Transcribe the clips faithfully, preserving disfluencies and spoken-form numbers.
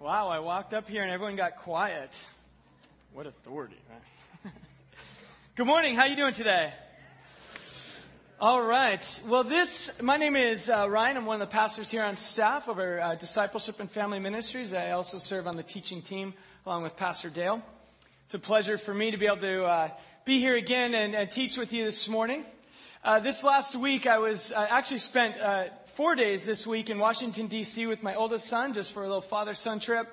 Wow, I walked up here and everyone got quiet. What authority, right? Good morning. How are you doing today? All right. Well, this, my name is uh, Ryan. I'm one of the pastors here on staff of our uh, Discipleship and Family Ministries. I also serve on the teaching team along with Pastor Dale. It's a pleasure for me to be able to uh, be here again and, and teach with you this morning. Uh, this last week, I was I actually spent... Uh, Four days this week in Washington, D C with my oldest son, just for a little father-son trip.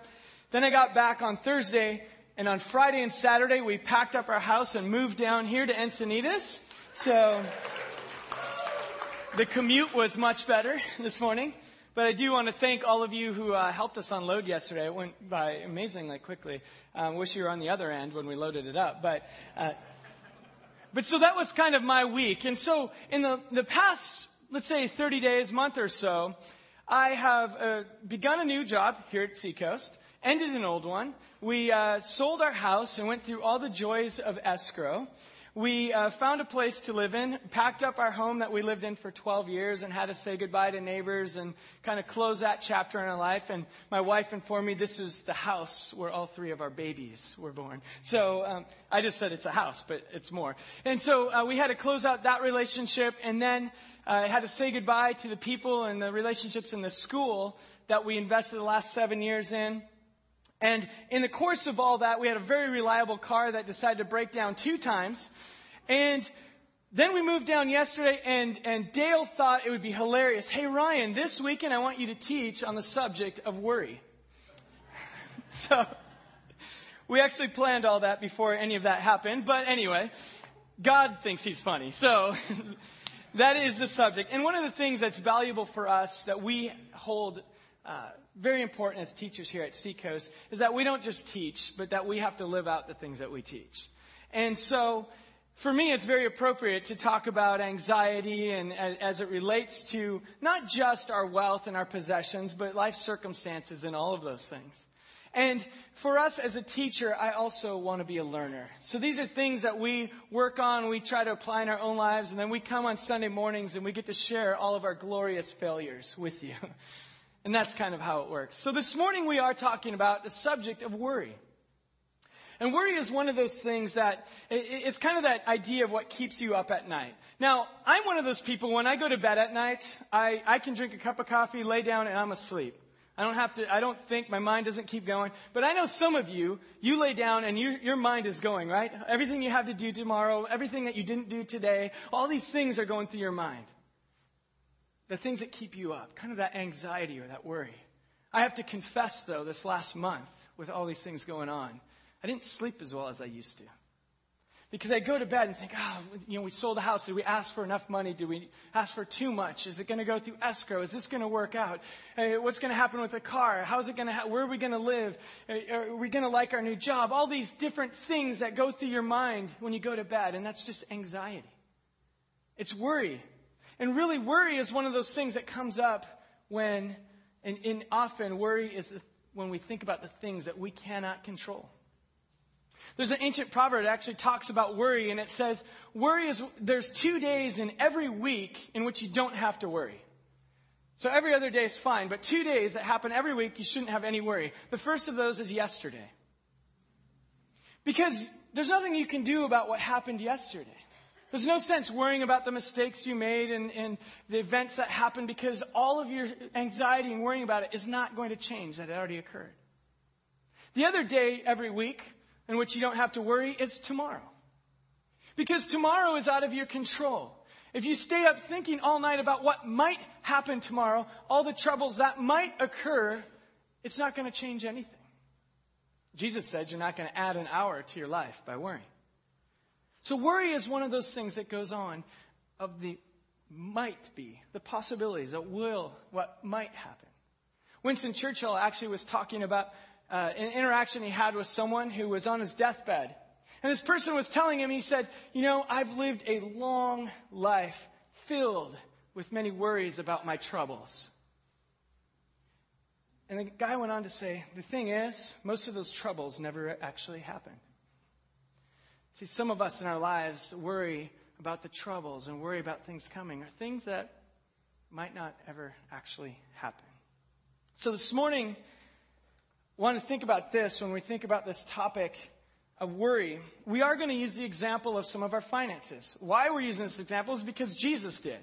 Then I got back on Thursday, and on Friday and Saturday, we packed up our house and moved down here to Encinitas. So the commute was much better this morning. But I do want to thank all of you who uh, helped us unload yesterday. It went by amazingly quickly. I uh, wish you were on the other end when we loaded it up. But uh, but so that was kind of my week. And so in the, the past... let's say thirty days, month or so, I have uh, begun a new job here at Seacoast, ended an old one. We uh, sold our house and went through all the joys of escrow. We uh, found a place to live in, packed up our home that we lived in for twelve years and had to say goodbye to neighbors and kind of close that chapter in our life. And my wife informed me this is the house where all three of our babies were born. So um, I just said it's a house, but it's more. And so uh, we had to close out that relationship, and then I uh, had to say goodbye to the people and the relationships in the school that we invested the last seven years in. And in the course of all that, we had a very reliable car that decided to break down two times. And then we moved down yesterday, and, and Dale thought it would be hilarious. Hey, Ryan, this weekend I want you to teach on the subject of worry. So we actually planned all that before any of that happened. But anyway, God thinks he's funny. So... that is the subject. And one of the things that's valuable for us that we hold uh, very important as teachers here at Seacoast is that we don't just teach, but that we have to live out the things that we teach. And so for me, it's very appropriate to talk about anxiety and, and as it relates to not just our wealth and our possessions, but life circumstances and all of those things. And for us as a teacher, I also want to be a learner. So these are things that we work on, we try to apply in our own lives, and then we come on Sunday mornings and we get to share all of our glorious failures with you. And that's kind of how it works. So this morning we are talking about the subject of worry. And worry is one of those things that, it's kind of that idea of what keeps you up at night. Now, I'm one of those people, when I go to bed at night, I, I can drink a cup of coffee, lay down, and I'm asleep. I don't have to, I don't think, my mind doesn't keep going. But I know some of you, you lay down and you, your mind is going, right? Everything you have to do tomorrow, everything that you didn't do today, all these things are going through your mind. The things that keep you up, kind of that anxiety or that worry. I have to confess, though, this last month, with all these things going on, I didn't sleep as well as I used to. Because I go to bed and think, oh, you know, we sold the house. Did we ask for enough money? Did we ask for too much? Is it going to go through escrow? Is this going to work out? Hey, what's going to happen with the car? How's it going to, ha- where are we going to live? Are we going to like our new job? All these different things that go through your mind when you go to bed. And that's just anxiety. It's worry. And really, worry is one of those things that comes up when, and, and often worry is the, when we think about the things that we cannot control. There's an ancient proverb that actually talks about worry, and it says, worry is, there's two days in every week in which you don't have to worry. So every other day is fine, but two days that happen every week, you shouldn't have any worry. The first of those is yesterday. Because there's nothing you can do about what happened yesterday. There's no sense worrying about the mistakes you made and, and the events that happened, because all of your anxiety and worrying about it is not going to change that it already occurred. The other day every week in which you don't have to worry is tomorrow. Because tomorrow is out of your control. If you stay up thinking all night about what might happen tomorrow, all the troubles that might occur, it's not going to change anything. Jesus said you're not going to add an hour to your life by worrying. So worry is one of those things that goes on of the might be, the possibilities, that will, what might happen. Winston Churchill actually was talking about Uh, an interaction he had with someone who was on his deathbed. And this person was telling him, he said, you know, I've lived a long life filled with many worries about my troubles. And the guy went on to say, the thing is, most of those troubles never actually happened. See, some of us in our lives worry about the troubles and worry about things coming, or things that might not ever actually happen. So this morning, want to think about this when we think about this topic of worry. We are going to use the example of some of our finances. Why we're using this example is because Jesus did.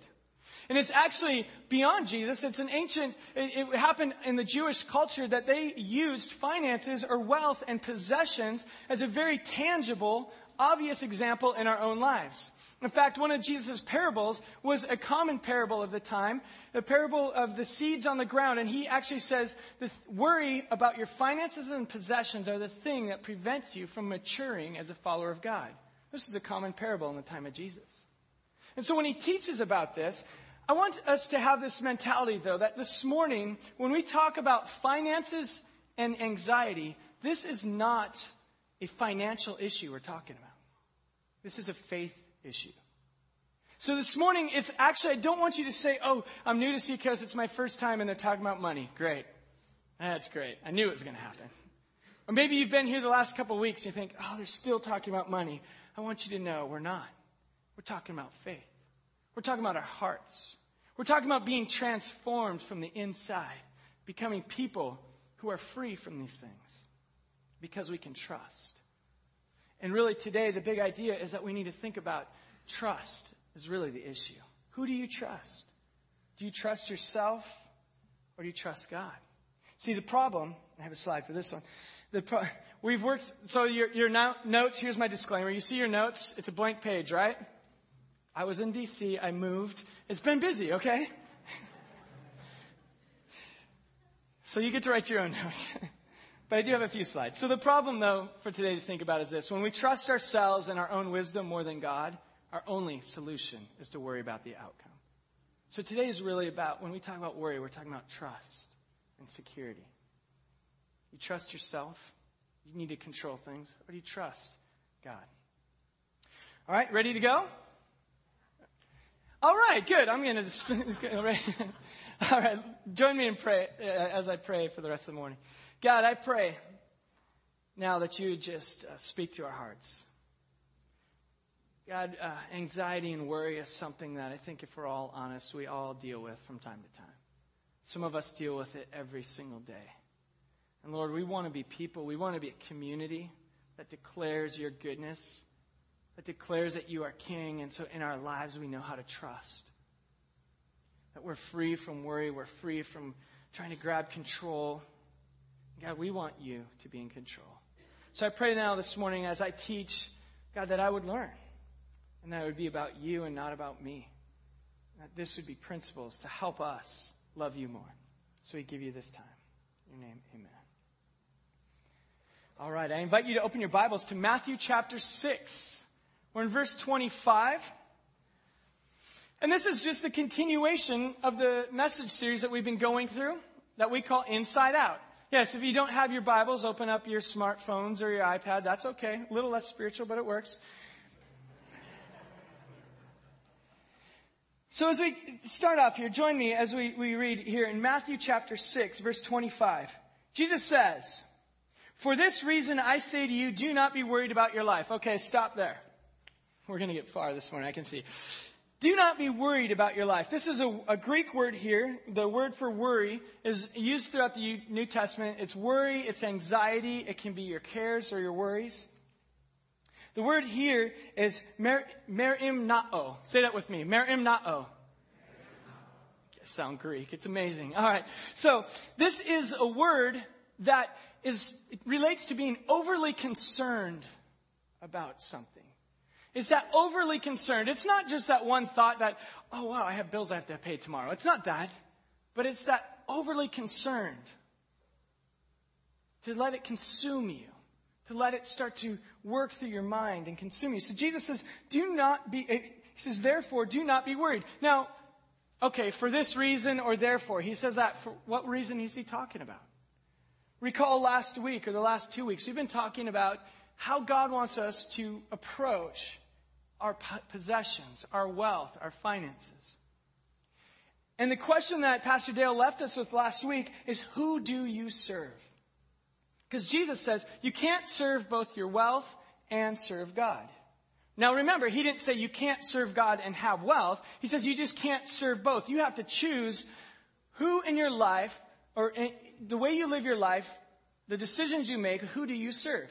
And it's actually beyond Jesus. It's an ancient, it, it happened in the Jewish culture that they used finances or wealth and possessions as a very tangible, obvious example in our own lives. In fact, one of Jesus' parables was a common parable of the time, the parable of the seeds on the ground. And he actually says, the worry about your finances and possessions are the thing that prevents you from maturing as a follower of God. This is a common parable in the time of Jesus. And so when he teaches about this, I want us to have this mentality, though, that this morning, when we talk about finances and anxiety, this is not a financial issue we're talking about. This is a faith issue. So this morning, it's actually, I don't want you to say, oh, I'm new to Seacoast, it's my first time, and they're talking about money. Great. That's great. I knew it was going to happen. Or maybe you've been here the last couple of weeks, and you think, oh, they're still talking about money. I want you to know we're not. We're talking about faith. We're talking about our hearts. We're talking about being transformed from the inside, becoming people who are free from these things because we can trust. And really today, the big idea is that we need to think about trust is really the issue. Who do you trust? Do you trust yourself or do you trust God? See, the problem, I have a slide for this one. The pro- We've worked, so your, your notes, here's my disclaimer. You see your notes, it's a blank page, right? I was in D C, I moved. It's been busy, okay? So you get to write your own notes. But I do have a few slides. So the problem, though, for today to think about is this. When we trust ourselves and our own wisdom more than God, our only solution is to worry about the outcome. So today is really about, when we talk about worry, we're talking about trust and security. You trust yourself, you need to control things, or do you trust God? All right, ready to go? All right, good. I'm going to... All right, all right. Join me in prayer uh, as I pray for the rest of the morning. God, I pray now that you would just uh, speak to our hearts. God, uh, anxiety and worry is something that I think, if we're all honest, we all deal with from time to time. Some of us deal with it every single day. And Lord, we want to be people, we want to be a community that declares your goodness, that declares that you are King, and so in our lives we know how to trust. That we're free from worry, we're free from trying to grab control. God, we want you to be in control. So I pray now this morning as I teach, God, that I would learn, and that it would be about you and not about me. That this would be principles to help us love you more. So we give you this time. In your name, amen. All right, I invite you to open your Bibles to Matthew chapter six. We're in verse twenty-five. And this is just the continuation of the message series that we've been going through that we call Inside Out. Yes, if you don't have your Bibles, open up your smartphones or your iPad. That's okay. A little less spiritual, but it works. So as we start off here, join me as we, we read here in Matthew chapter six, verse twenty-five. Jesus says, "For this reason, I say to you, do not be worried about your life." Okay, stop there. We're going to get far this morning, I can see. Do not be worried about your life. This is a, a Greek word here. The word for worry is used throughout the New Testament. It's worry, it's anxiety. It can be your cares or your worries. The word here is mer, merimnao. Say that with me. Merimnao. Sound Greek. It's amazing. All right. So this is a word that is, it relates to being overly concerned about something. It's that overly concerned. It's not just that one thought that, oh, wow, I have bills I have to pay tomorrow. It's not that. But it's that overly concerned. To let it consume you. To let it start to work through your mind and consume you. So Jesus says, do not be, he says, therefore, do not be worried. Now, okay, for this reason or therefore, he says that. For what reason is he talking about? Recall last week or the last two weeks, we've been talking about how God wants us to approach our possessions, our wealth, our finances. And the question that Pastor Dale left us with last week is, who do you serve? Because Jesus says, you can't serve both your wealth and serve God. Now remember, he didn't say you can't serve God and have wealth. He says you just can't serve both. You have to choose who in your life, or in the way you live your life, the decisions you make, who do you serve?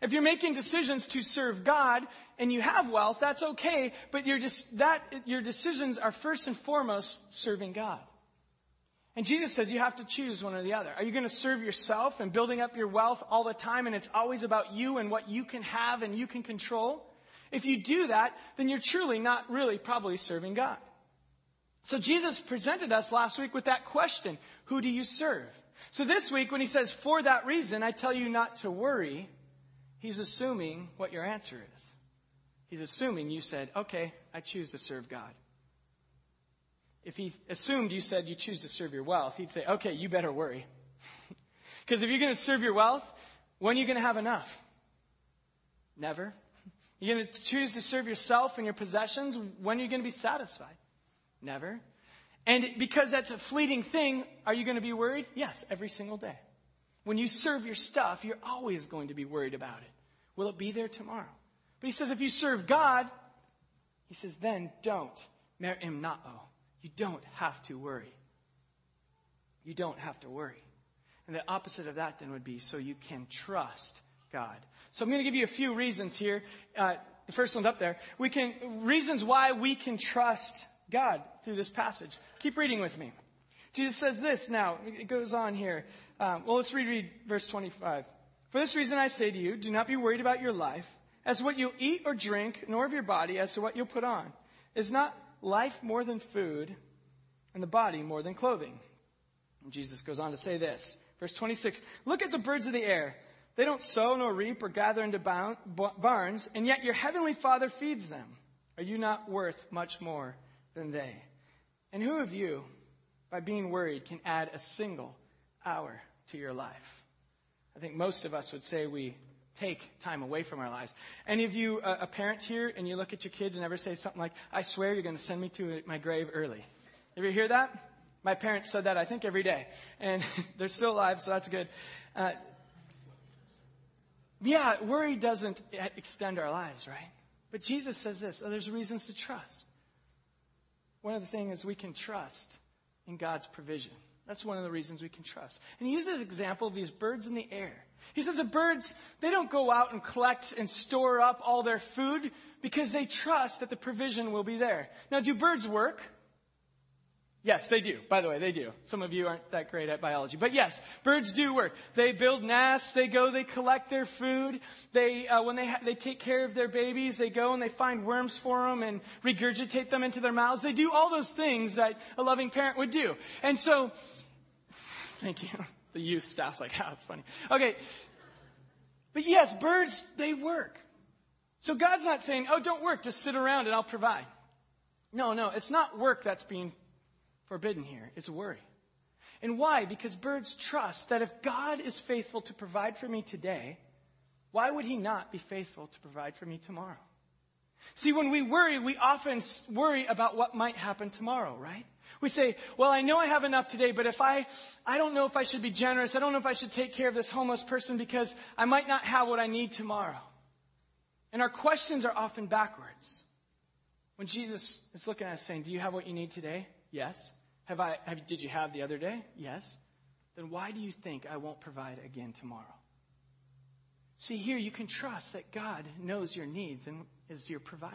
If you're making decisions to serve God and you have wealth, that's okay, but you're just, that, your decisions are first and foremost serving God. And Jesus says you have to choose one or the other. Are you going to serve yourself and building up your wealth all the time and it's always about you and what you can have and you can control? If you do that, then you're truly not really probably serving God. So Jesus presented us last week with that question, who do you serve? So this week when he says, for that reason, I tell you not to worry, he's assuming what your answer is. He's assuming you said, okay, I choose to serve God. If he assumed you said you choose to serve your wealth, he'd say, okay, you better worry. Because if you're going to serve your wealth, when are you going to have enough? Never. You're going to choose to serve yourself and your possessions. When are you going to be satisfied? Never. And because that's a fleeting thing, are you going to be worried? Yes, every single day. When you serve your stuff, you're always going to be worried about it. Will it be there tomorrow? But he says, if you serve God, he says, then don't. Merimnao. You don't have to worry. You don't have to worry. And the opposite of that then would be so you can trust God. So I'm going to give you a few reasons here. Uh, the first one's up there. We can reasons why we can trust God through this passage. Keep reading with me. Jesus says this now. It goes on here. Um, well, let's reread verse twenty-five. For this reason I say to you, do not be worried about your life, as to what you'll eat or drink, nor of your body, as to what you'll put on. Is not life more than food, and the body more than clothing. And Jesus goes on to say this. Verse twenty-six, look at the birds of the air. They don't sow nor reap or gather into barns, and yet your heavenly Father feeds them. Are you not worth much more than they? And who of you, by being worried, can add a single hour to your life? I think most of us would say we take time away from our lives. Any of you, uh, a parent here, and you look at your kids and ever say something like, I swear you're going to send me to my grave early. Ever hear that? My parents said that, I think, every day. And they're still alive, so that's good. Uh, yeah, worry doesn't extend our lives, right? But Jesus says this, oh, there's reasons to trust. One of the things is we can trust in God's provision. That's one of the reasons we can trust. And he uses the example of these birds in the air. He says the birds, they don't go out and collect and store up all their food because they trust that the provision will be there. Now, do birds work? Yes, they do. By the way, they do. Some of you aren't that great at biology. But yes, birds do work. They build nests. They go. They collect their food. They uh, when they ha- they take care of their babies, they go and they find worms for them and regurgitate them into their mouths. They do all those things that a loving parent would do. And so, thank you. The youth staff's like, oh, it's funny. Okay. But yes, birds, they work. So God's not saying, oh, don't work. Just sit around and I'll provide. No, no. It's not work that's being forbidden here. It's worry. And why? Because birds trust that if God is faithful to provide for me today, why would he not be faithful to provide for me tomorrow? See, when we worry, we often worry about what might happen tomorrow, right? We say, well, I know I have enough today, but if I, I don't know if I should be generous. I don't know if I should take care of this homeless person because I might not have what I need tomorrow. And our questions are often backwards. When Jesus is looking at us saying, do you have what you need today? Yes. Have I, have, did you have the other day? Yes. Then why do you think I won't provide again tomorrow? See, here you can trust that God knows your needs and is your provider.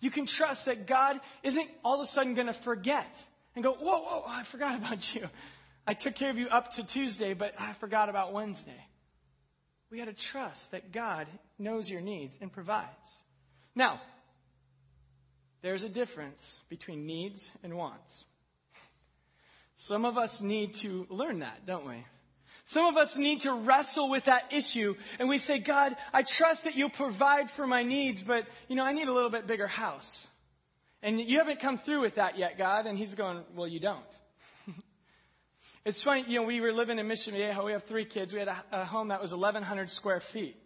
You can trust that God isn't all of a sudden going to forget and go, whoa, whoa, I forgot about you. I took care of you up to Tuesday, but I forgot about Wednesday. We got to trust that God knows your needs and provides. Now, there's a difference between needs and wants. Some of us need to learn that, don't we? Some of us need to wrestle with that issue. And we say, God, I trust that you'll provide for my needs, but, you know, I need a little bit bigger house. And you haven't come through with that yet, God. And he's going, well, you don't. It's funny, you know, we were living in Mission Viejo. We have three kids. We had a, a home that was eleven hundred square feet.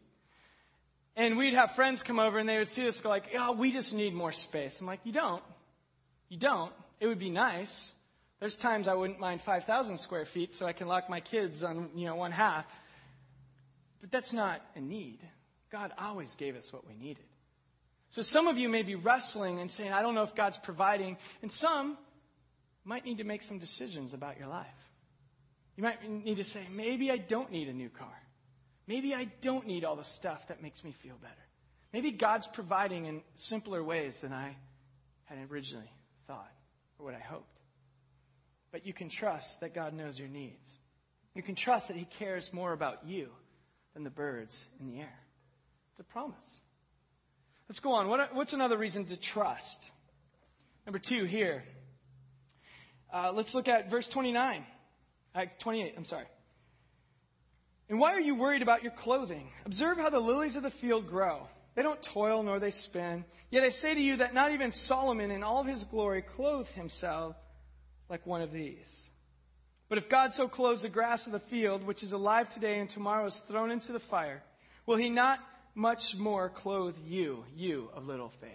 And we'd have friends come over and they would see us go like, oh, we just need more space. I'm like, you don't. You don't. It would be nice. There's times I wouldn't mind five thousand square feet so I can lock my kids on, you know, one half. But that's not a need. God always gave us what we needed. So some of you may be wrestling and saying, I don't know if God's providing. And some might need to make some decisions about your life. You might need to say, maybe I don't need a new car. Maybe I don't need all the stuff that makes me feel better. Maybe God's providing in simpler ways than I had originally thought or what I hoped. But you can trust that God knows your needs. You can trust that he cares more about you than the birds in the air. It's a promise. Let's go on. What, what's another reason to trust? Number two here. Uh, let's look at verse twenty-nine. Uh, twenty-eight, I'm sorry. And why are you worried about your clothing? Observe how the lilies of the field grow. They don't toil nor they spin. Yet I say to you that not even Solomon in all of his glory clothed himself like one of these. But if God so clothes the grass of the field, which is alive today and tomorrow is thrown into the fire, will he not much more clothe you, you of little faith?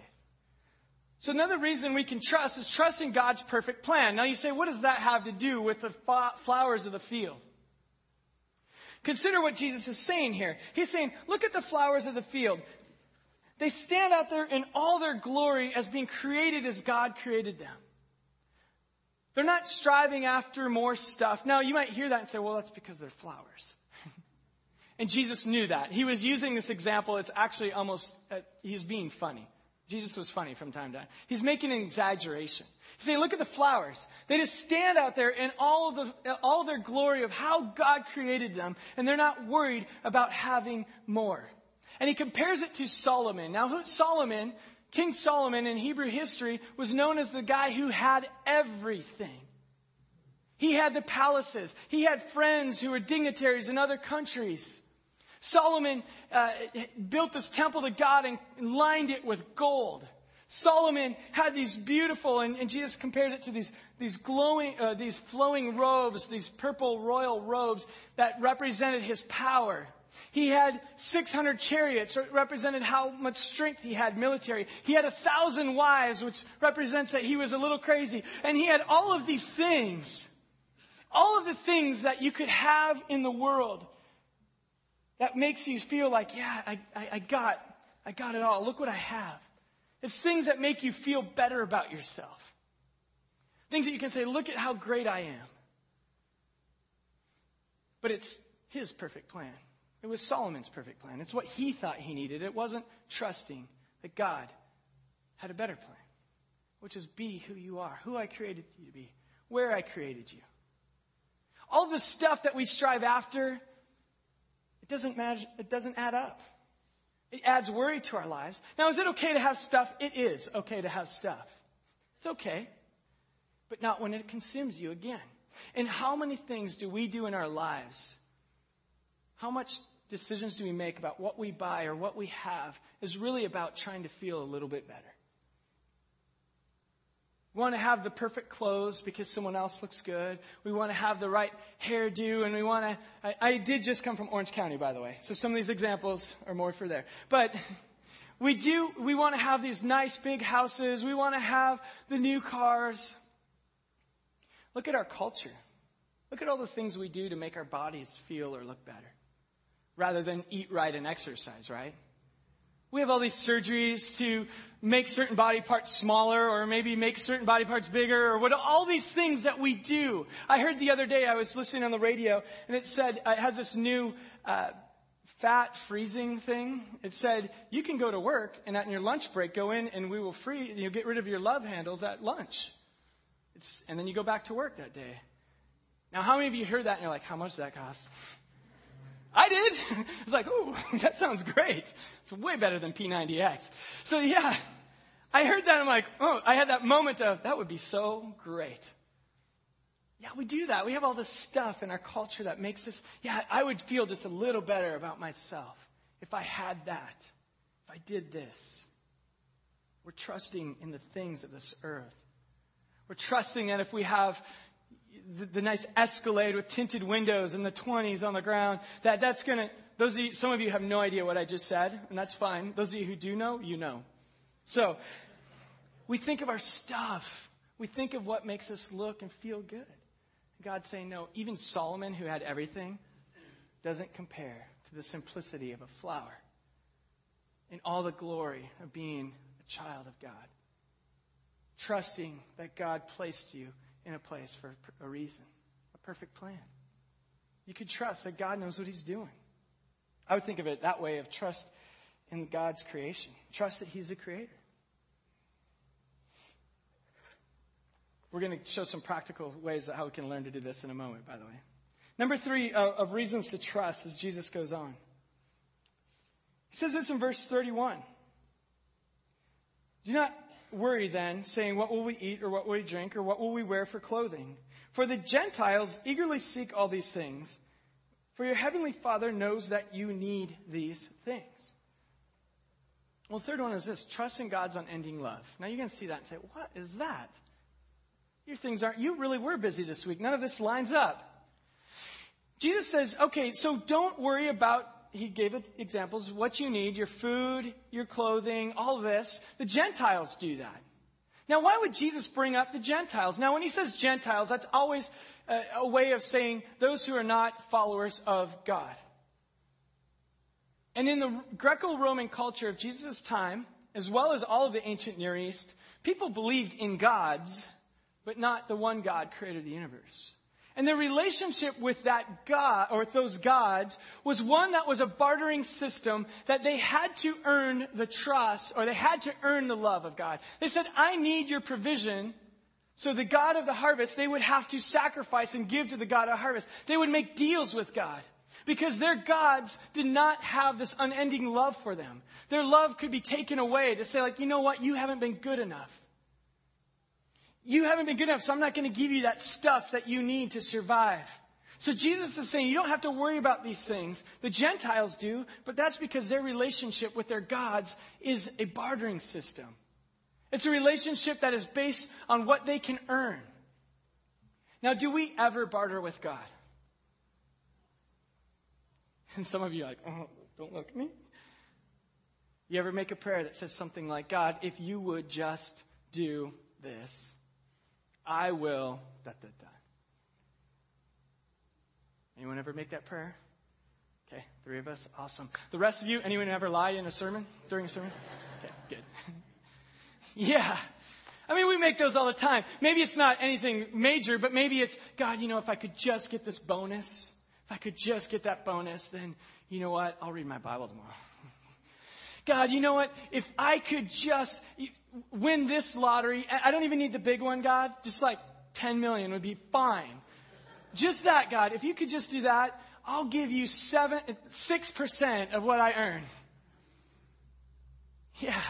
So another reason we can trust is trusting God's perfect plan. Now you say, what does that have to do with the flowers of the field? Consider what Jesus is saying here. He's saying, look at the flowers of the field. They stand out there in all their glory as being created as God created them. They're not striving after more stuff. Now, you might hear that and say, well, that's because they're flowers. And Jesus knew that. He was using this example. It's actually almost, uh, he's being funny. Jesus was funny from time to time. He's making an exaggeration. He's saying, look at the flowers. They just stand out there in all the all their glory of how God created them. And they're not worried about having more. And he compares it to Solomon. Now, Solomon... King Solomon in Hebrew history was known as the guy who had everything. He had the palaces. He had friends who were dignitaries in other countries. Solomon uh, built this temple to God and lined it with gold. Solomon had these beautiful, and, and Jesus compares it to these these glowing, uh, these flowing robes, these purple royal robes that represented his power. He had six hundred chariots, represented how much strength he had military. He had a thousand wives, which represents that he was a little crazy. And he had all of these things, all of the things that you could have in the world that makes you feel like, yeah, I, I, I got, I got it all. Look what I have. It's things that make you feel better about yourself. Things that you can say, look at how great I am. But it's his perfect plan. It was Solomon's perfect plan. It's what he thought he needed. It wasn't trusting that God had a better plan, which is be who you are, who I created you to be, where I created you. All the stuff that we strive after, it doesn't matter, it doesn't add up. It adds worry to our lives. Now, is it okay to have stuff? It is okay to have stuff. It's okay, but not when it consumes you again. And how many things do we do in our lives? How much decisions do we make about what we buy or what we have is really about trying to feel a little bit better. We want to have the perfect clothes because someone else looks good. We want to have the right hairdo, and we want to... I, I did just come from Orange County, by the way, so some of these examples are more for there. But we do. We want to have these nice big houses. We want to have the new cars. Look at our culture. Look at all the things we do to make our bodies feel or look better, rather than eat right and exercise, right? We have all these surgeries to make certain body parts smaller or maybe make certain body parts bigger or what all these things that we do. I heard the other day, I was listening on the radio, and it said, it has this new uh, fat freezing thing. It said, you can go to work and at your lunch break go in and we will free, you'll get rid of your love handles at lunch. It's, and then you go back to work that day. Now, how many of you heard that and you're like, how much does that cost? I did. I was like, ooh, that sounds great. It's way better than P ninety X. So, yeah, I heard that. I'm like, oh, I had that moment of, that would be so great. Yeah, we do that. We have all this stuff in our culture that makes us, yeah, I would feel just a little better about myself if I had that, if I did this. We're trusting in the things of this earth. We're trusting that if we have The, the nice Escalade with tinted windows and the twenties on the ground, that that's going to, those of you, some of you have no idea what I just said, and that's fine. Those of you who do know, you know. So we think of our stuff. We think of what makes us look and feel good. God's saying, no, even Solomon, who had everything, doesn't compare to the simplicity of a flower and all the glory of being a child of God. Trusting that God placed you in a place for a reason, a perfect plan. You could trust that God knows what he's doing. I would think of it that way, of trust in God's creation. Trust that he's the creator. We're going to show some practical ways of how we can learn to do this in a moment, by the way. Number three uh, of reasons to trust as Jesus goes on. He says this in verse thirty-one. Do not worry then, saying, what will we eat or what will we drink or what will we wear for clothing? For the Gentiles eagerly seek all these things. For your heavenly Father knows that you need these things. Well, the third one is this. Trust in God's unending love. Now you're going to see that and say, what is that? Your things aren't, you really were busy this week. None of this lines up. Jesus says, okay, so don't worry about, he gave examples, what you need, your food, your clothing, all of this. The Gentiles do that. Now, why would Jesus bring up the Gentiles? Now, when he says Gentiles, that's always a, a way of saying those who are not followers of God. And in the Greco-Roman culture of Jesus' time, as well as all of the ancient Near East, people believed in gods, but not the one God created the universe. And their relationship with that God, or with those gods, was one that was a bartering system that they had to earn the trust, or they had to earn the love of God. They said, I need your provision. So the God of the harvest, they would have to sacrifice and give to the God of the harvest. They would make deals with God because their gods did not have this unending love for them. Their love could be taken away to say, like, you know what? You haven't been good enough. You haven't been good enough, so I'm not going to give you that stuff that you need to survive. So Jesus is saying you don't have to worry about these things. The Gentiles do, but that's because their relationship with their gods is a bartering system. It's a relationship that is based on what they can earn. Now, do we ever barter with God? And some of you are like, oh, don't look at me. You ever make a prayer that says something like, God, if you would just do this, I will, da, da, da. Anyone ever make that prayer? Okay, three of us, awesome. The rest of you, anyone ever lie in a sermon, during a sermon? Okay, good. Yeah, I mean, we make those all the time. Maybe it's not anything major, but maybe it's, God, you know, if I could just get this bonus, if I could just get that bonus, then, you know what, I'll read my Bible tomorrow. God, you know what, if I could just win this lottery, I don't even need the big one, God. Just like ten million would be fine. Just that, God. If you could just do that, I'll give you seven, six percent of what I earn. Yeah,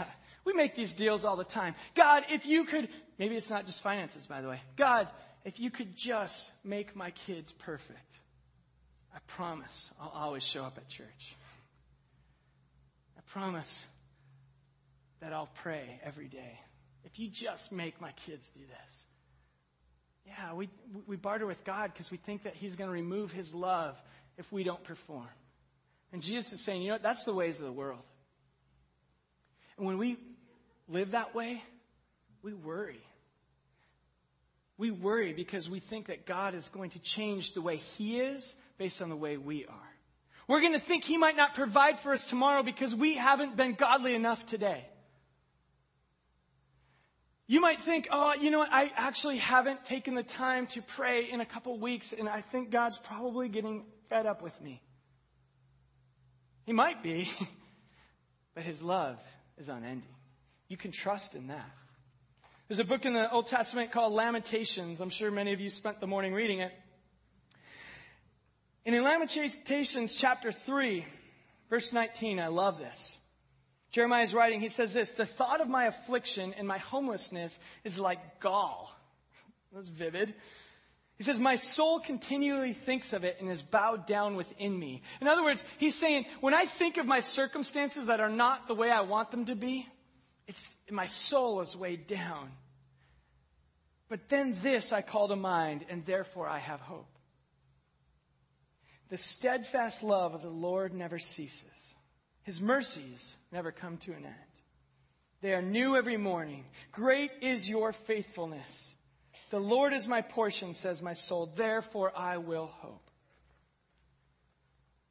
we make these deals all the time. God, if you could, maybe it's not just finances, by the way. God, if you could just make my kids perfect, I promise I'll always show up at church. I promise that I'll pray every day. If you just make my kids do this. Yeah, we we barter with God because we think that he's going to remove his love if we don't perform. And Jesus is saying, you know what? That's the ways of the world. And when we live that way, we worry. We worry because we think that God is going to change the way he is based on the way we are. We're going to think he might not provide for us tomorrow because we haven't been godly enough today. You might think, oh, you know what, I actually haven't taken the time to pray in a couple weeks, and I think God's probably getting fed up with me. He might be, but his love is unending. You can trust in that. There's a book in the Old Testament called Lamentations. I'm sure many of you spent the morning reading it. And in Lamentations chapter three, verse nineteen, I love this. Jeremiah is writing, he says this, the thought of my affliction and my homelessness is like gall. That's vivid. He says, my soul continually thinks of it and is bowed down within me. In other words, he's saying, when I think of my circumstances that are not the way I want them to be, it's my soul is weighed down. But then this I call to mind, and therefore I have hope. The steadfast love of the Lord never ceases. His mercies never come to an end. They are new every morning. Great is your faithfulness. The Lord is my portion, says my soul. Therefore, I will hope.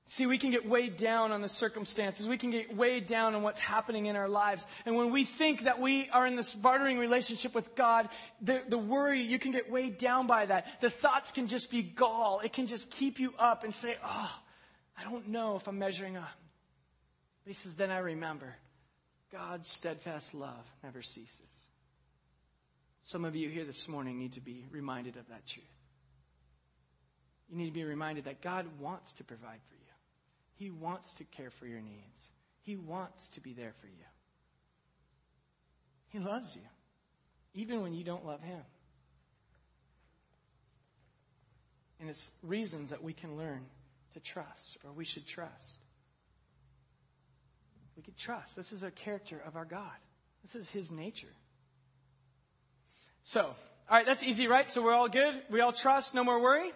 See, we can get weighed down on the circumstances. We can get weighed down on what's happening in our lives. And when we think that we are in this bartering relationship with God, the, the worry, you can get weighed down by that. The thoughts can just be gall. It can just keep you up and say, oh, I don't know if I'm measuring up. But he says, then I remember God's steadfast love never ceases. Some of you here this morning need to be reminded of that truth. You need to be reminded that God wants to provide for you. He wants to care for your needs. He wants to be there for you. He loves you, even when you don't love him. And it's reasons that we can learn to trust, or we should trust. We could trust. This is a character of our God. This is his nature. So, all right, that's easy, right? So we're all good. We all trust. No more worry.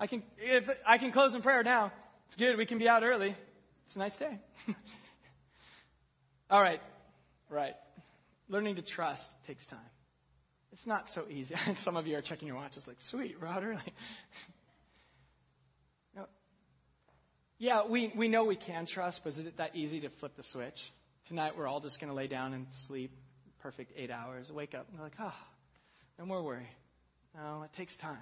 I can if, I can close in prayer now. It's good. We can be out early. It's a nice day. All right. Right. Learning to trust takes time. It's not so easy. Some of you are checking your watches like, sweet, we're out early. No. Yeah, we, we know we can trust, but is it that easy to flip the switch? Tonight we're all just going to lay down and sleep perfect eight hours, wake up, and we're like, ah, oh, no more worry. No, it takes time.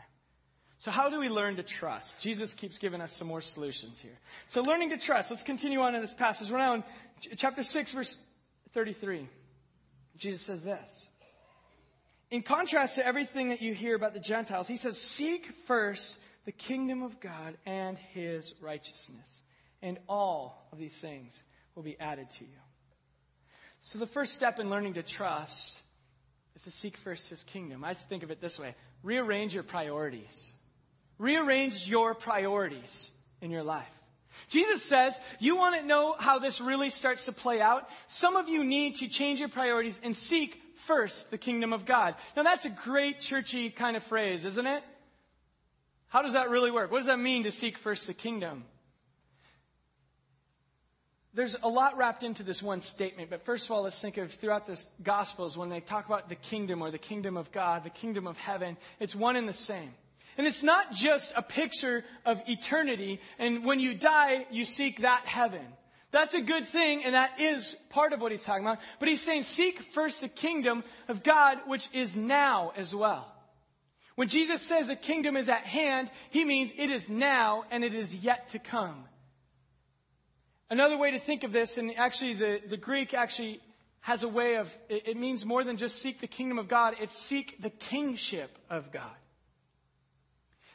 So how do we learn to trust? Jesus keeps giving us some more solutions here. So learning to trust. Let's continue on in this passage. We're now in chapter six, verse thirty-three. Jesus says this. In contrast to everything that you hear about the Gentiles, he says, seek first the kingdom of God and his righteousness. And all of these things will be added to you. So the first step in learning to trust is to seek first his kingdom. I think of it this way. Rearrange your priorities. Rearrange your priorities in your life. Jesus says, you want to know how this really starts to play out? Some of you need to change your priorities and seek first the kingdom of God. Now that's a great churchy kind of phrase, isn't it? How does that really work? What does that mean to seek first the kingdom? There's a lot wrapped into this one statement, but first of all, let's think of throughout the Gospels when they talk about the kingdom or the kingdom of God, the kingdom of heaven, it's one and the same. And it's not just a picture of eternity, and when you die, you seek that heaven. That's a good thing, and that is part of what he's talking about. But he's saying, seek first the kingdom of God, which is now as well. When Jesus says a kingdom is at hand, he means it is now and it is yet to come. Another way to think of this, and actually the, the Greek actually has a way of, it, it means more than just seek the kingdom of God, it's seek the kingship of God.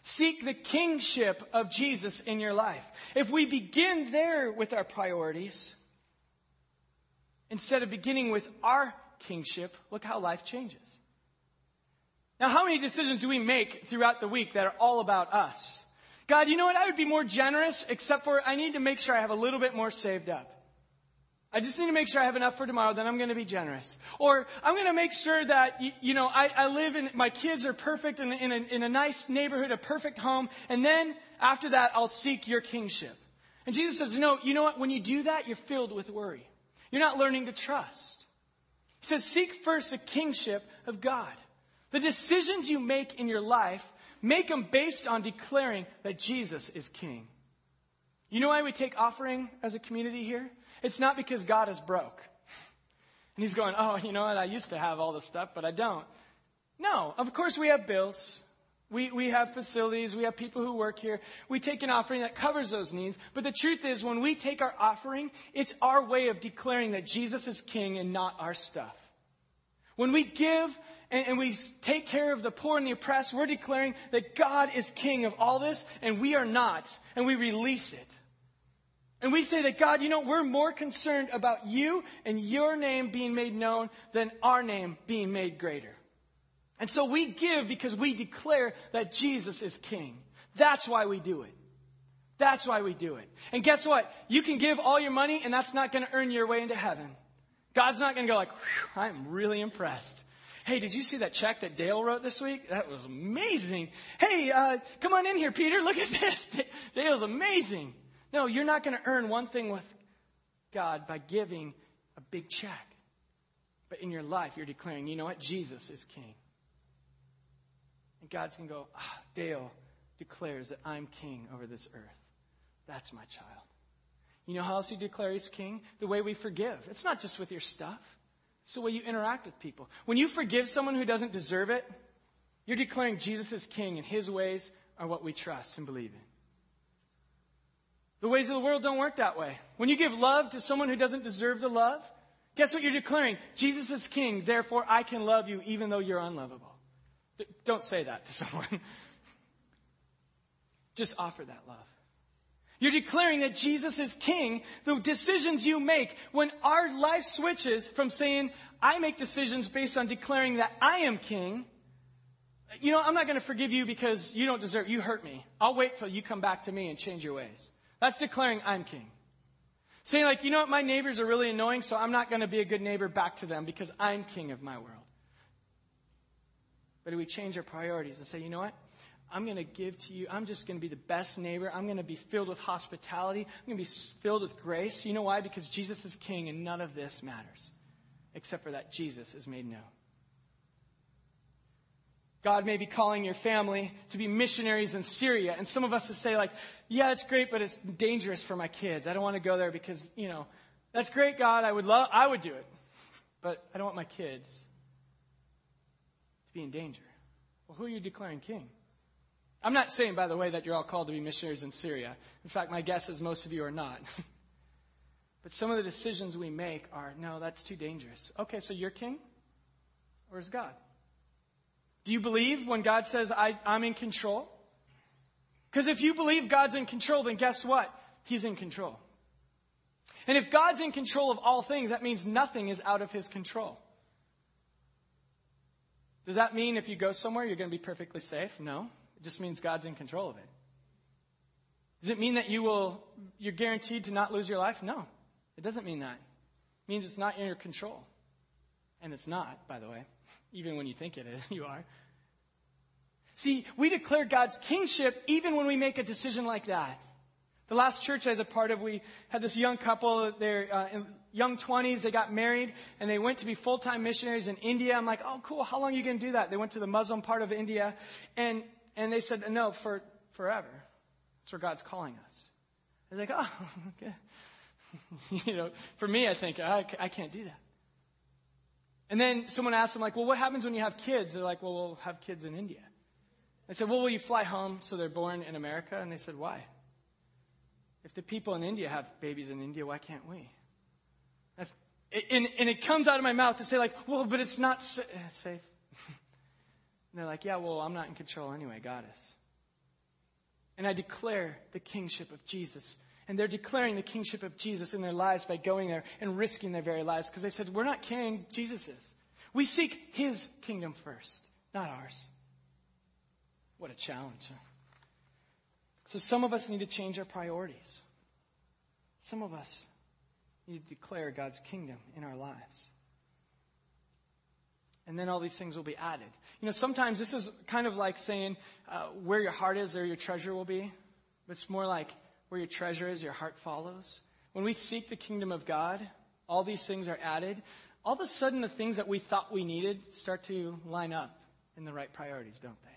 Seek the kingship of Jesus in your life. If we begin there with our priorities, instead of beginning with our kingship, look how life changes. Now, how many decisions do we make throughout the week that are all about us? God, you know what? I would be more generous, except for I need to make sure I have a little bit more saved up. I just need to make sure I have enough for tomorrow, then I'm going to be generous. Or I'm going to make sure that, you, you know, I, I live in, my kids are perfect in, in, a, in a nice neighborhood, a perfect home. And then after that, I'll seek your kingship. And Jesus says, no, you know what? When you do that, you're filled with worry. You're not learning to trust. He says, seek first the kingship of God. The decisions you make in your life, make them based on declaring that Jesus is king. You know why we take offering as a community here? It's not because God is broke. And he's going, oh, you know what? I used to have all this stuff, but I don't. No, of course we have bills. We we have facilities. We have people who work here. We take an offering that covers those needs. But the truth is, when we take our offering, it's our way of declaring that Jesus is king and not our stuff. When we give and, and we take care of the poor and the oppressed, we're declaring that God is king of all this, and we are not. And we release it. And we say that, God, you know, we're more concerned about you and your name being made known than our name being made greater. And so we give because we declare that Jesus is king. That's why we do it. That's why we do it. And guess what? You can give all your money and that's not going to earn your way into heaven. God's not going to go like, I'm really impressed. Hey, did you see that check that Dale wrote this week? That was amazing. Hey, uh, come on in here, Peter. Look at this. Dale's amazing. No, you're not going to earn one thing with God by giving a big check. But in your life, you're declaring, you know what? Jesus is king. And God's going to go, ah, Dale declares that I'm king over this earth. That's my child. You know how else you declare he's king? The way we forgive. It's not just with your stuff. It's the way you interact with people. When you forgive someone who doesn't deserve it, you're declaring Jesus is king and his ways are what we trust and believe in. The ways of the world don't work that way. When you give love to someone who doesn't deserve the love, guess what you're declaring? Jesus is king, therefore I can love you even though you're unlovable. Don't say that to someone. Just offer that love. You're declaring that Jesus is king. The decisions you make, when our life switches from saying, I make decisions based on declaring that I am king. You know, I'm not going to forgive you because you don't deserve, you hurt me. I'll wait till you come back to me and change your ways. That's declaring I'm king. Saying like, you know what, my neighbors are really annoying, so I'm not going to be a good neighbor back to them because I'm king of my world. But do we change our priorities and say, you know what? I'm going to give to you. I'm just going to be the best neighbor. I'm going to be filled with hospitality. I'm going to be filled with grace. You know why? Because Jesus is king and none of this matters. Except for that Jesus is made known. God may be calling your family to be missionaries in Syria. And some of us to say like, yeah, it's great, but it's dangerous for my kids. I don't want to go there because, you know, that's great, God. I would love, I would do it. But I don't want my kids to be in danger. Well, who are you declaring king? I'm not saying, by the way, that you're all called to be missionaries in Syria. In fact, my guess is most of you are not. But some of the decisions we make are, no, that's too dangerous. Okay, so you're king? Or is God? Do you believe when God says, I, I'm in control? Because if you believe God's in control, then guess what? He's in control. And if God's in control of all things, that means nothing is out of his control. Does that mean if you go somewhere, you're going to be perfectly safe? No. It just means God's in control of it. Does it mean that you will, you're guaranteed to not lose your life? No, it doesn't mean that. It means it's not in your control. And it's not, by the way, even when you think it is, you are. See, we declare God's kingship even when we make a decision like that. The last church I was a part of, we had this young couple, they're uh, in young twenties, they got married, and they went to be full-time missionaries in India. I'm like, oh, cool, how long are you going to do that? They went to the Muslim part of India, and And they said, no, for forever. That's where God's calling us. I was like, oh, okay. You know, for me, I think, I, I can't do that. And then someone asked them, like, well, what happens when you have kids? They're like, well, we'll have kids in India. I said, well, will you fly home so they're born in America? And they said, why? If the people in India have babies in India, why can't we? And, and, and it comes out of my mouth to say, like, well, but it's not sa- safe. And they're like, yeah, well, I'm not in control anyway. God is. And I declare the kingship of Jesus. And they're declaring the kingship of Jesus in their lives by going there and risking their very lives. Because they said, we're not king. Jesus is. We seek his kingdom first, not ours. What a challenge. Huh? So some of us need to change our priorities. Some of us need to declare God's kingdom in our lives. And then all these things will be added. You know, sometimes this is kind of like saying uh, where your heart is, there your treasure will be. But it's more like where your treasure is, your heart follows. When we seek the kingdom of God, all these things are added. All of a sudden, the things that we thought we needed start to line up in the right priorities, don't they?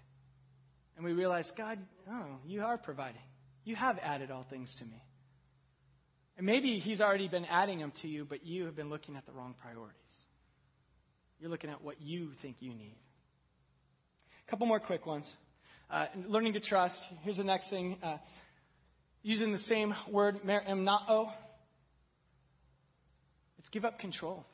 And we realize, God, oh, you are providing. You have added all things to me. And maybe he's already been adding them to you, but you have been looking at the wrong priorities. You're looking at what you think you need. A couple more quick ones. Uh, learning to trust. Here's the next thing. Uh, using the same word, merimnao. It's give up control.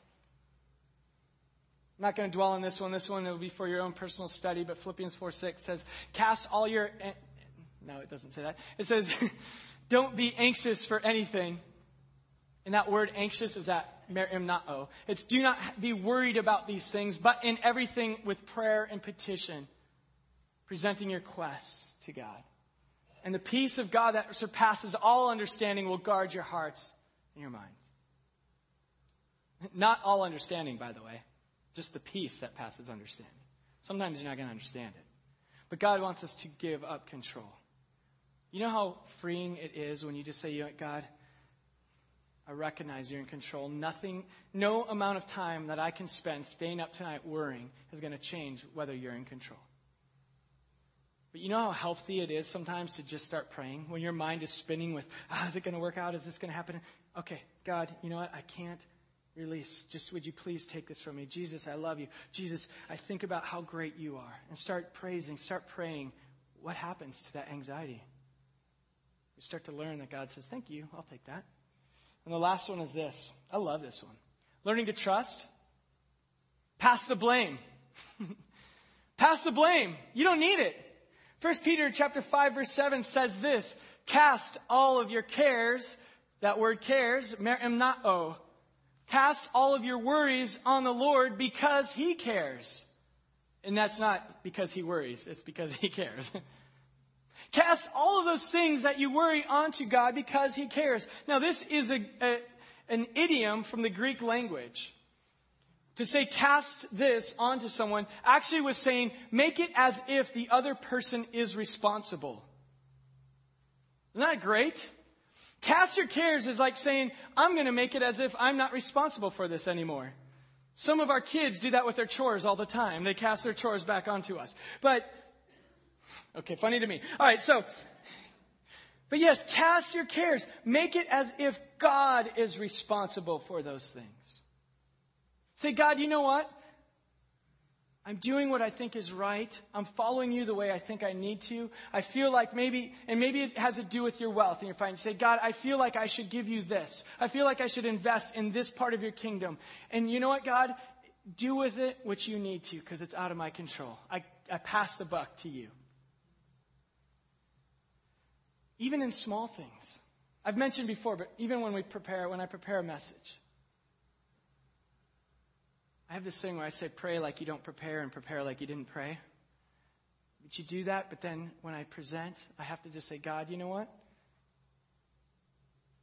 I'm not going to dwell on this one. This one will be for your own personal study. But Philippians four six says, cast all your... An- no, it doesn't say that. It says, don't be anxious for anything. And that word anxious is that merimnao. It's do not be worried about these things, but in everything with prayer and petition, presenting your quests to God. And the peace of God that surpasses all understanding will guard your hearts and your minds. Not all understanding, by the way. Just the peace that passes understanding. Sometimes you're not going to understand it. But God wants us to give up control. You know how freeing it is when you just say, you know, God, I recognize you're in control. Nothing, no amount of time that I can spend staying up tonight worrying is going to change whether you're in control. But you know how healthy it is sometimes to just start praying when your mind is spinning with, ah, is it going to work out? Is this going to happen? Okay, God, you know what? I can't release. Just would you please take this from me? Jesus, I love you. Jesus, I think about how great you are. And start praising, start praying. What happens to that anxiety? We start to learn that God says, thank you, I'll take that. And the last one is this. I love this one. Learning to trust. Pass the blame. Pass the blame. You don't need it. First Peter chapter five, verse seven says this. Cast all of your cares. That word cares, merimnao. Cast all of your worries on the Lord because he cares. And that's not because he worries. It's because he cares. Cast all of those things that you worry onto God because he cares. Now, this is a, a an idiom from the Greek language. To say cast this onto someone actually was saying make it as if the other person is responsible. Isn't that great? Cast your cares is like saying, I'm going to make it as if I'm not responsible for this anymore. Some of our kids do that with their chores all the time. They cast their chores back onto us. But, okay, funny to me. All right, so, but yes, cast your cares. Make it as if God is responsible for those things. Say, God, you know what? I'm doing what I think is right. I'm following you the way I think I need to. I feel like maybe, and maybe it has to do with your wealth and your finances. Say, God, I feel like I should give you this. I feel like I should invest in this part of your kingdom. And you know what, God? Do with it what you need to because it's out of my control. I, I pass the buck to you. Even in small things. I've mentioned before, but even when we prepare, when I prepare a message, I have this thing where I say, pray like you don't prepare and prepare like you didn't pray. But you do that, but then when I present, I have to just say, God, you know what?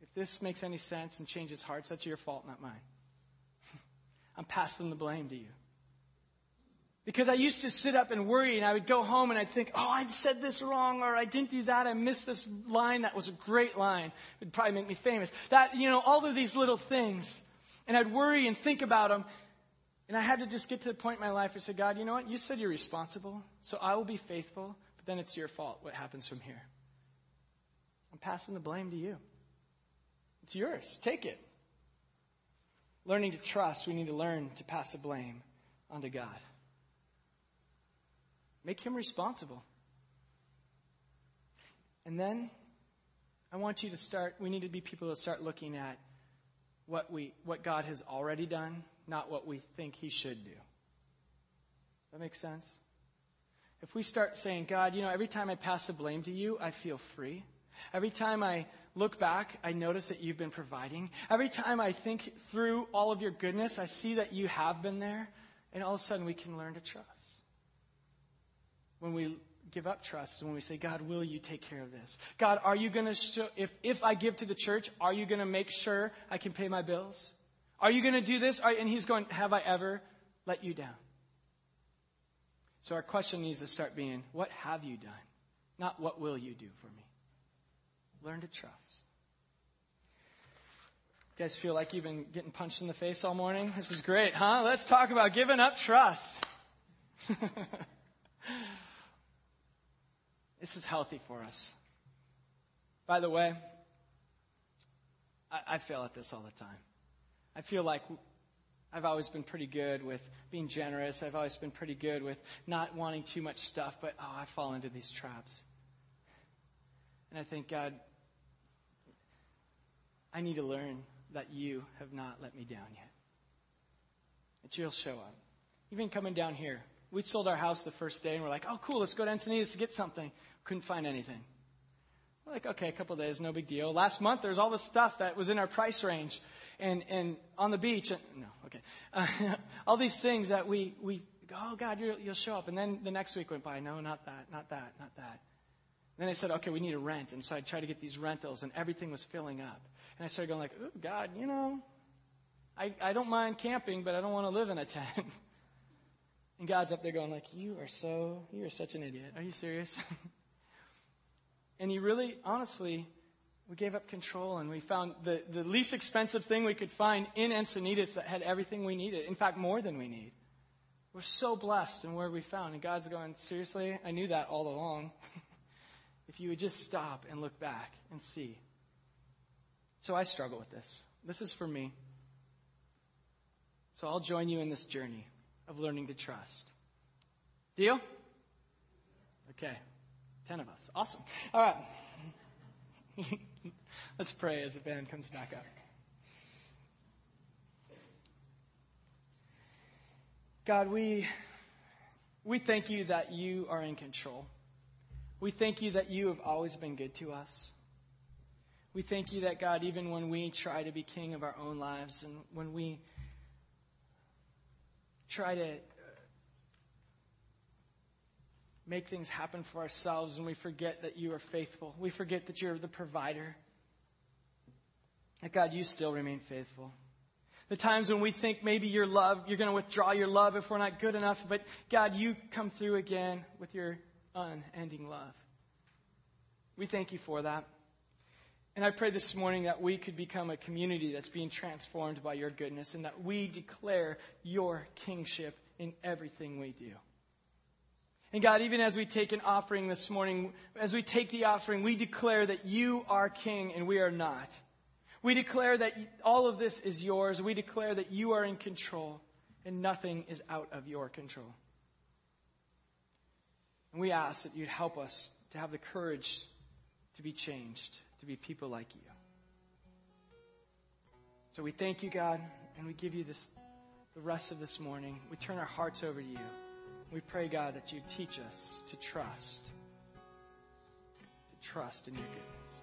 If this makes any sense and changes hearts, that's your fault, not mine. I'm passing the blame to you. Because I used to sit up and worry, and I would go home and I'd think, oh, I said this wrong, or I didn't do that, I missed this line, that was a great line. It would probably make me famous. That, you know, all of these little things. And I'd worry and think about them. And I had to just get to the point in my life where I said, God, you know what? You said you're responsible, so I will be faithful, but then it's your fault what happens from here. I'm passing the blame to you. It's yours. Take it. Learning to trust, we need to learn to pass the blame onto God. Make him responsible. And then I want you to start, we need to be people that start looking at what we, what God has already done, not what we think he should do. That makes sense? If we start saying, God, you know, every time I pass the blame to you, I feel free. Every time I look back, I notice that you've been providing. Every time I think through all of your goodness, I see that you have been there. And all of a sudden, we can learn to trust. When we give up trust, when we say, God, will you take care of this? God, are you going to show, if, if I give to the church, are you going to make sure I can pay my bills? Are you going to do this? And he's going, have I ever let you down? So our question needs to start being, what have you done? Not what will you do for me? Learn to trust. You guys feel like you've been getting punched in the face all morning? This is great, huh? Let's talk about giving up trust. This is healthy for us. By the way, I, I fail at this all the time. I feel like I've always been pretty good with being generous. I've always been pretty good with not wanting too much stuff, but, oh, I fall into these traps. And I think, God, I need to learn that you have not let me down yet. That you'll show up. Even coming down here, we sold our house the first day, and we're like, oh, cool, let's go to Encinitas to get something. Couldn't find anything. We're like, okay, a couple of days, no big deal. Last month, there was all this stuff that was in our price range and, and on the beach. And, no, okay. Uh, all these things that we, we go, oh, God, you'll, you'll show up. And then the next week went by. No, not that, not that, not that. And then I said, okay, we need a rent. And so I tried to get these rentals, and everything was filling up. And I started going like, oh, God, you know, I, I don't mind camping, but I don't want to live in a tent. And God's up there going like, you are so, you are such an idiot. Are you serious? And he really, honestly, we gave up control, and we found the, the least expensive thing we could find in Encinitas that had everything we needed. In fact, more than we need. We're so blessed in where we found. And God's going, seriously, I knew that all along. If you would just stop and look back and see. So I struggle with this. This is for me. So I'll join you in this journey of learning to trust. Deal? Okay. Ten of us. Awesome. All right. Let's pray as the band comes back up. God, we we thank you that you are in control. We thank you that you have always been good to us. We thank you that, God, even when we try to be king of our own lives and when we try to make things happen for ourselves, and we forget that you are faithful. We forget that you're the provider. That, God, you still remain faithful. The times when we think maybe your love, you're going to withdraw your love if we're not good enough, but, God, you come through again with your unending love. We thank you for that. And I pray this morning that we could become a community that's being transformed by your goodness and that we declare your kingship in everything we do. And God, even as we take an offering this morning, as we take the offering, we declare that you are king and we are not. We declare that all of this is yours. We declare that you are in control and nothing is out of your control. And we ask that you'd help us to have the courage to be changed, to be people like you. So we thank you, God, and we give you this, the rest of this morning. We turn our hearts over to you. We pray, God, that you teach us to trust, to trust in your goodness.